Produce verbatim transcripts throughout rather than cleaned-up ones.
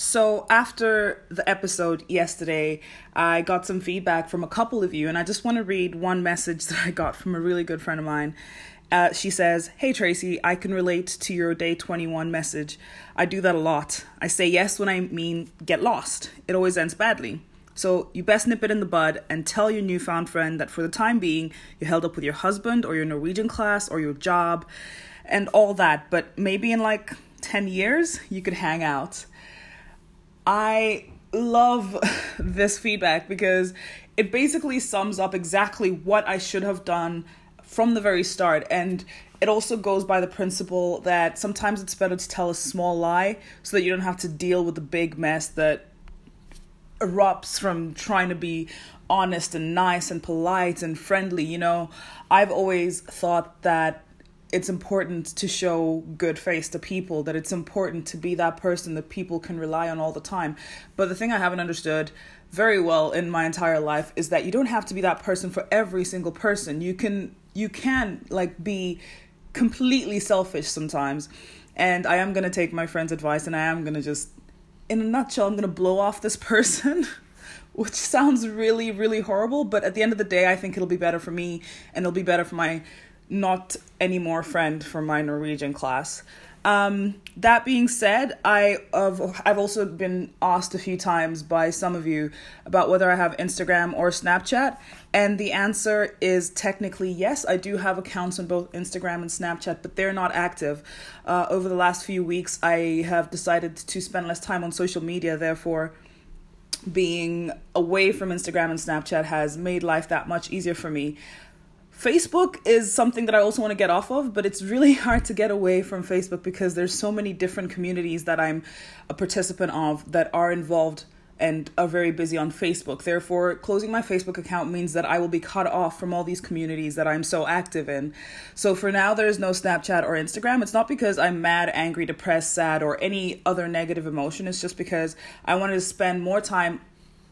So after the episode yesterday, I got some feedback from a couple of you, and I just want to read one message that I got from a really good friend of mine. Uh, she says, "Hey Tracy, I can relate to your day twenty-one message. I do that a lot. I say yes when I mean get lost. It always ends badly. So you best nip it in the bud and tell your newfound friend that for the time being, you're held up with your husband or your Norwegian class or your job and all that. But maybe in like ten years, you could hang out." I love this feedback because it basically sums up exactly what I should have done from the very start. And it also goes by the principle that sometimes it's better to tell a small lie so that you don't have to deal with the big mess that erupts from trying to be honest and nice and polite and friendly. You know, I've always thought that it's important to show good face to people, that it's important to be that person that people can rely on all the time. But the thing I haven't understood very well in my entire life is that you don't have to be that person for every single person. You can, you can like be completely selfish sometimes. And I am going to take my friend's advice, and I am going to just, in a nutshell, I'm going to blow off this person, which sounds really, really horrible. But at the end of the day, I think it'll be better for me, and it'll be better for my not anymore friend from my Norwegian class. Um, that being said, I have, I've also been asked a few times by some of you about whether I have Instagram or Snapchat. And the answer is technically yes. I do have accounts on both Instagram and Snapchat, but they're not active. Uh, over the last few weeks, I have decided to spend less time on social media. Therefore, being away from Instagram and Snapchat has made life that much easier for me. Facebook is something that I also want to get off of, but it's really hard to get away from Facebook because there's so many different communities that I'm a participant of that are involved and are very busy on Facebook. Therefore, closing my Facebook account means that I will be cut off from all these communities that I'm so active in. So for now, there is no Snapchat or Instagram. It's not because I'm mad, angry, depressed, sad, or any other negative emotion. It's just because I wanted to spend more time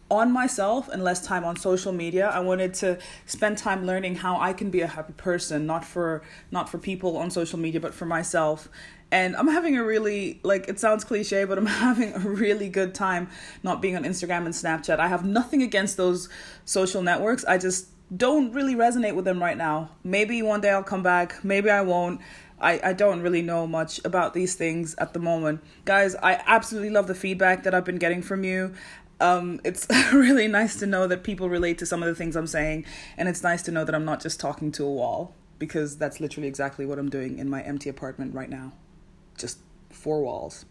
on myself and less time on social media. I wanted to spend time learning how I can be a happy person, not for not for people on social media, but for myself. And I'm having a really, like, it sounds cliche, but I'm having a really good time not being on Instagram and Snapchat. I have nothing against those social networks. I just don't really resonate with them right now. Maybe one day I'll come back. Maybe I won't. I, I don't really know much about these things at the moment. Guys, I absolutely love the feedback that I've been getting from you. Um, it's really nice to know that people relate to some of the things I'm saying, and it's nice to know that I'm not just talking to a wall, because that's literally exactly what I'm doing in my empty apartment right now. Just four walls.